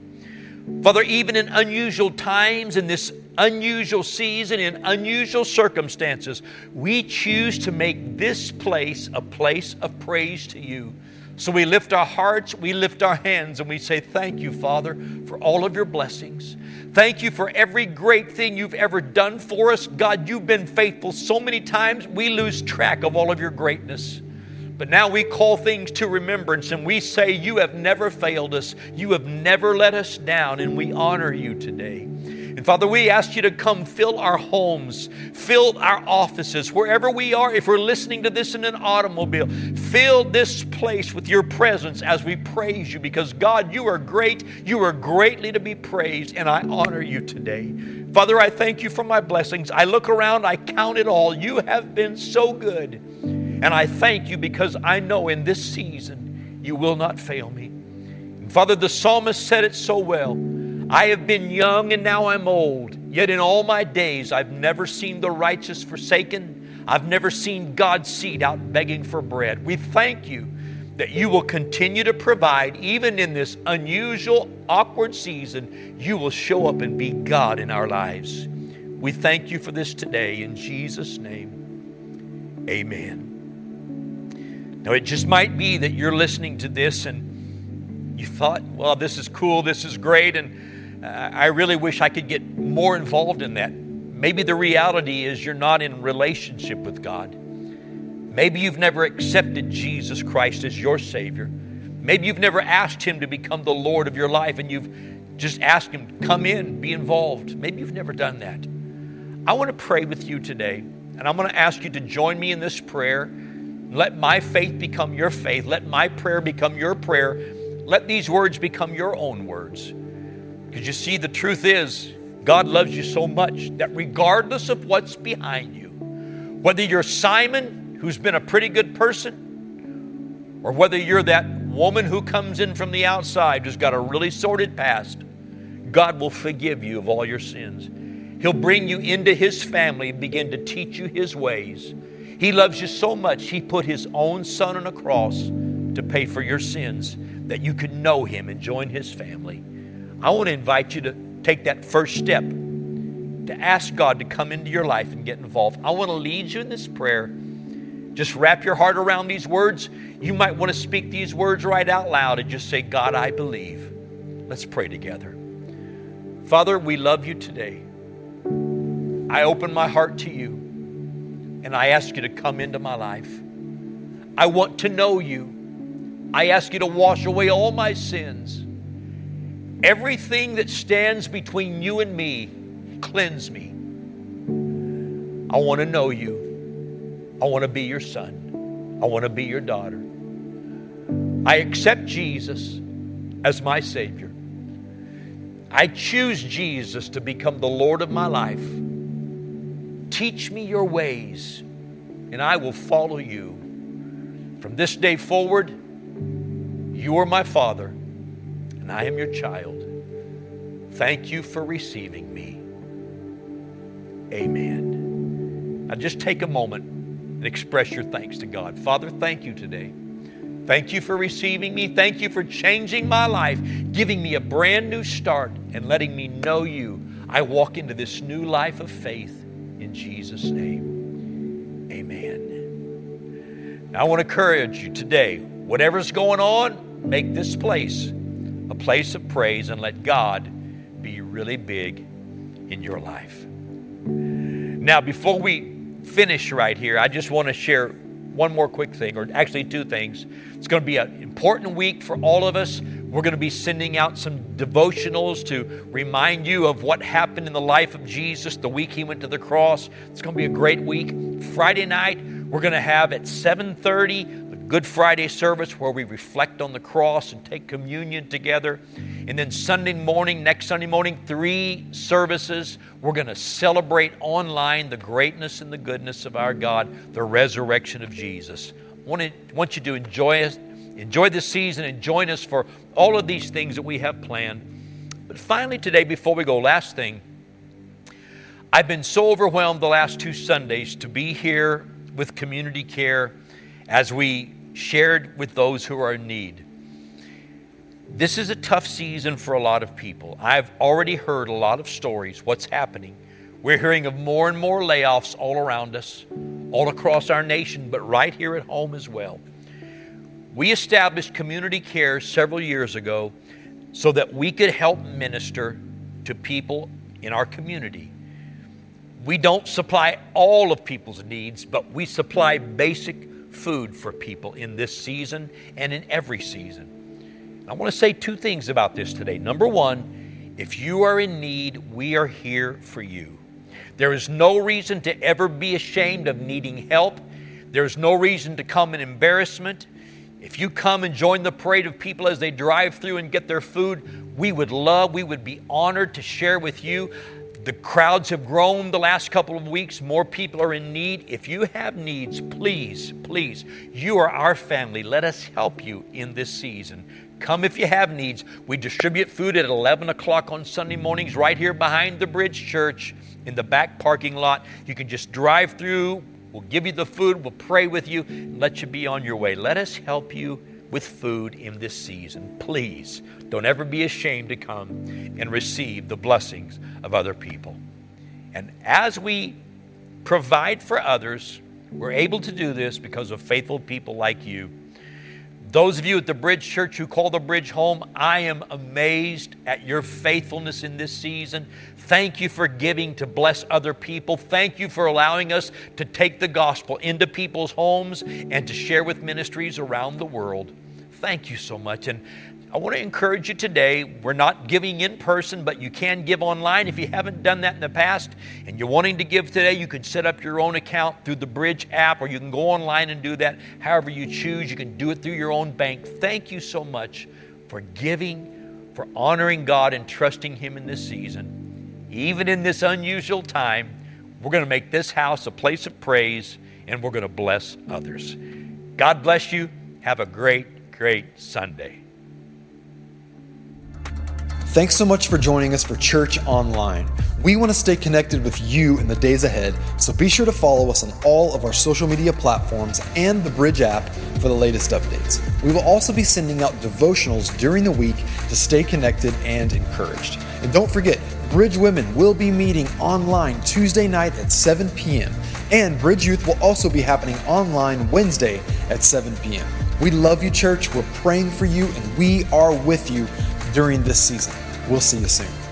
Father, even in unusual times, in this unusual season, in unusual circumstances, we choose to make this place a place of praise to You. So we lift our hearts, we lift our hands, and we say, thank You, Father, for all of Your blessings. Thank You for every great thing You've ever done for us. God, You've been faithful so many times, we lose track of all of Your greatness. But now we call things to remembrance, and we say, You have never failed us. You have never let us down, and we honor You today. And Father, we ask You to come fill our homes, fill our offices, wherever we are. If we're listening to this in an automobile, fill this place with Your presence as we praise You, because God, You are great. You are greatly to be praised, and I honor You today. Father, I thank You for my blessings. I look around, I count it all. You have been so good. And I thank You because I know in this season You will not fail me. And Father, the psalmist said it so well. I have been young and now I'm old, yet in all my days I've never seen the righteous forsaken. I've never seen God's seed out begging for bread. We thank You that You will continue to provide, even in this unusual, awkward season. You will show up and be God in our lives. We thank You for this today. In Jesus' name, amen. Now, it just might be that you're listening to this and you thought, well, this is cool, this is great, and I really wish I could get more involved in that. Maybe the reality is you're not in relationship with God. Maybe you've never accepted Jesus Christ as your Savior. Maybe you've never asked Him to become the Lord of your life, and you've just asked Him, come in, be involved. Maybe you've never done that. I want to pray with you today, and I'm going to ask you to join me in this prayer. Let my faith become your faith. Let my prayer become your prayer. Let these words become your own words. Because you see, the truth is, God loves you so much that regardless of what's behind you, whether you're Simon, who's been a pretty good person, or whether you're that woman who comes in from the outside who's got a really sordid past, God will forgive you of all your sins. He'll bring you into His family and begin to teach you His ways. He loves you so much, He put His own Son on a cross to pay for your sins, that you could know Him and join His family. I want to invite you to take that first step, to ask God to come into your life and get involved. I want to lead you in this prayer. Just wrap your heart around these words. You might want to speak these words right out loud and just say, God, I believe. Let's pray together. Father, we love you today. I open my heart to you, and I ask you to come into my life. I want to know you. I ask you to wash away all my sins. Everything that stands between you and me, cleanse me. I want to know you. I want to be your son. I want to be your daughter. I accept Jesus as my Savior. I choose Jesus to become the Lord of my life. Teach me your ways, and I will follow you. From this day forward, you are my Father, and I am your child. Thank you for receiving me. Amen. Now just take a moment and express your thanks to God. Father, thank you today. Thank you for receiving me. Thank you for changing my life, giving me a brand new start, and letting me know you. I walk into this new life of faith in Jesus' name. Amen. Now I want to encourage you today, whatever's going on, make this place a place of praise and let God be really big in your life. Now, before we finish right here, I just want to share one more quick thing, or actually two things. It's going to be an important week for all of us. We're going to be sending out some devotionals to remind you of what happened in the life of Jesus the week he went to the cross. It's going to be a great week. Friday night, we're going to have at seven thirty the Good Friday service where we reflect on the cross and take communion together. And then Sunday morning, next Sunday morning, three services. We're going to celebrate online the greatness and the goodness of our God, the resurrection of Jesus. I want, to, want you to enjoy us. Enjoy this season and join us for all of these things that we have planned. But finally today, before we go, last thing. I've been so overwhelmed the last two Sundays to be here with Community Care as we shared with those who are in need. This is a tough season for a lot of people. I've already heard a lot of stories, what's happening. We're hearing of more and more layoffs all around us, all across our nation, but right here at home as well. We established Community Care several years ago so that we could help minister to people in our community. We don't supply all of people's needs, but we supply basic food for people in this season and in every season. I want to say two things about this today. Number one, if you are in need, we are here for you. There is no reason to ever be ashamed of needing help. There is no reason to come in embarrassment. If you come and join the parade of people as they drive through and get their food, we would love, we would be honored to share with you. The crowds have grown the last couple of weeks. More people are in need. If you have needs, please, please, you are our family. Let us help you in this season. Come if you have needs. We distribute food at eleven o'clock on Sunday mornings right here behind the Bridge Church in the back parking lot. You can just drive through. We'll give you the food, we'll pray with you, and let you be on your way. Let us help you with food in this season. Please, don't ever be ashamed to come and receive the blessings of other people. And as we provide for others, we're able to do this because of faithful people like you. Those of you at the Bridge Church who call the Bridge home, I am amazed at your faithfulness in this season. Thank you for giving to bless other people. Thank you for allowing us to take the gospel into people's homes and to share with ministries around the world. Thank you so much. And I want to encourage you today, we're not giving in person, but you can give online. If you haven't done that in the past and you're wanting to give today, you can set up your own account through the Bridge app, or you can go online and do that however you choose. You can do it through your own bank. Thank you so much for giving, for honoring God and trusting Him in this season. Even in this unusual time, we're going to make this house a place of praise, and we're going to bless others. God bless you. Have a great, great Sunday. Thanks so much for joining us for Church Online. We want to stay connected with you in the days ahead, so be sure to follow us on all of our social media platforms and the Bridge app for the latest updates. We will also be sending out devotionals during the week to stay connected and encouraged. And don't forget, Bridge Women will be meeting online Tuesday night at seven p.m. And Bridge Youth will also be happening online Wednesday at seven p.m. We love you, church. We're praying for you, and we are with you during this season. We'll see you soon.